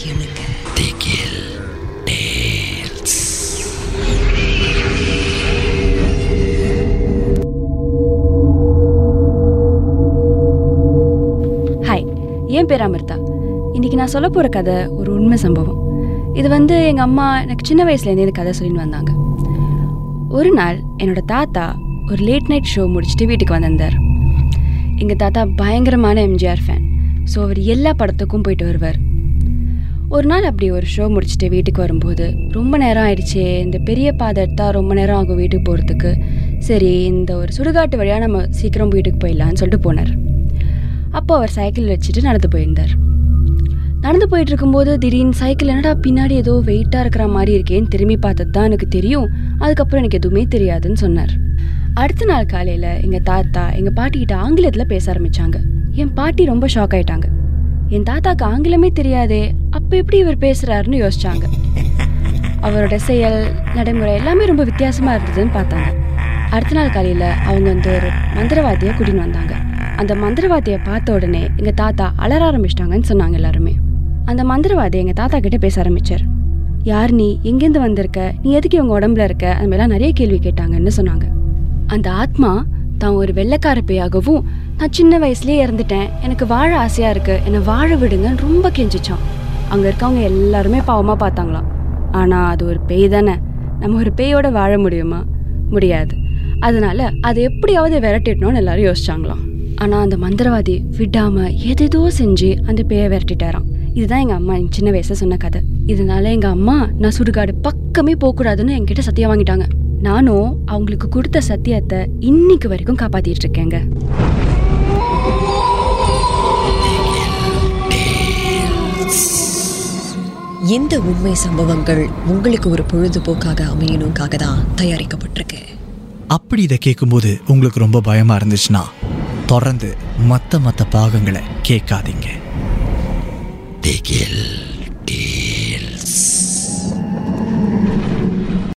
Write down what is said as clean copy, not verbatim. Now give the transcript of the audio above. கேளுங்க. திகில் என் பேர் அமிர்தா. இன்றைக்கி நான் சொல்ல போகிற கதை ஒரு உண்மை சம்பவம். இது எங்கள் அம்மா எனக்கு சின்ன வயசுலேருந்து எனக்கு கதை சொல்லின்னு வந்தாங்க. ஒரு நாள் என்னோடய தாத்தா ஒரு லேட் நைட் ஷோ முடிச்சுட்டு வீட்டுக்கு வந்திருந்தார். எங்கள் தாத்தா பயங்கரமான எம்ஜிஆர் ஃபேன். ஸோ அவர் எல்லா படத்துக்கும் போயிட்டு வருவார். ஒரு நாள் அப்படி ஒரு ஷோ முடிச்சுட்டு வீட்டுக்கு வரும்போது ரொம்ப நேரம் ஆயிடுச்சு, இந்த பெரிய பாதை எடுத்தால் ரொம்ப நேரம் ஆகும் வீட்டுக்கு போகிறதுக்கு. சரி, இந்த ஒரு சுடுகாட்டு வழியாக நம்ம சீக்கிரம் வீட்டுக்கு போயிடலான்னு சொல்லிட்டு போனார். அப்போ அவர் சைக்கிள் வச்சுட்டு நடந்து போயிருந்தார். நடந்து போயிட்டுருக்கும்போது திடீர்னு சைக்கிள் என்னடா பின்னாடி ஏதோ வெயிட்டாக இருக்கிற மாதிரி இருக்கேன்னு திரும்பி பார்த்தது தான் எனக்கு தெரியும். அதுக்கப்புறம் எனக்கு எதுவுமே தெரியாதுன்னு சொன்னார். அடுத்த நாள் காலையில் எங்கள் தாத்தா எங்கள் பாட்டிக்கிட்ட ஆங்கிலத்தில் பேச ஆரம்பித்தாங்க. என் பாட்டி ரொம்ப ஷாக் ஆகிட்டாங்க. என் தாத்தாவுக்கு ஆங்கிலமே தெரியாதே, அப்போ எப்படி இவர் பேசுகிறாருன்னு யோசித்தாங்க. அவரோட செயல் நடைமுறை எல்லாமே ரொம்ப வித்தியாசமாக இருந்ததுன்னு பார்த்தாங்க. அடுத்த நாள் காலையில் அவங்க ஒரு மந்திரவாதியை கூட்டின்னு வந்தாங்க. அந்த மந்திரவாதியை பார்த்த உடனே எங்கள் தாத்தா அலற ஆரம்பிச்சிட்டாங்கன்னு சொன்னாங்க எல்லாருமே. அந்த மந்திரவாதி எங்கள் தாத்தா கிட்டே பேச ஆரம்பித்தார். யார் நீ, எங்கேருந்து வந்திருக்க, நீ எதுக்கு இவங்க உடம்புல இருக்க, அந்த மாதிரிலாம் நிறைய கேள்வி கேட்டாங்கன்னு சொன்னாங்க. அந்த ஆத்மா தான் ஒரு வெள்ளைக்கார பேயாகவும் நான் சின்ன வயசுலேயே இறந்துட்டேன், எனக்கு வாழ ஆசையாக இருக்குது, என்னை வாழ விடுங்கன்னு ரொம்ப கெஞ்சிச்சான். அங்கே இருக்கவங்க எல்லாருமே பாவமாக பார்த்தாங்களாம். ஆனால் அது ஒரு பேய் தானே, நம்ம ஒரு பேயோடு வாழ முடியுமா? முடியாது. அதனால் அதை எப்படியாவது விரட்டிடணும்னு எல்லாரும் யோசிச்சாங்களாம். ஆனால் அந்த மந்திரவாதி விடாமல் எதேதோ செஞ்சு அந்த பேயை விரட்டிட்டாராம். இதுதான் எங்கள் அம்மா என் சின்ன வயசில் சொன்ன கதை. இதனால எங்கள் அம்மா நான் சுடுகாடு பக்கமே போகக்கூடாதுன்னு என்கிட்ட சத்தியம் வாங்கிட்டாங்க. நானும் அவங்களுக்கு கொடுத்த சத்தியத்தை இன்னைக்கு வரைக்கும் காப்பாற்றிட்டு இருக்கேங்க. எந்த உண்மை சம்பவங்கள் உங்களுக்கு ஒரு பொழுதுபோக்காக அமையணுக்காக தான் தயாரிக்கப்பட்டிருக்கு. அப்படி இதை கேட்கும்போது உங்களுக்கு ரொம்ப பயமாக இருந்துச்சுன்னா தொடர்ந்து மற்ற பாகங்களை கேட்காதீங்க.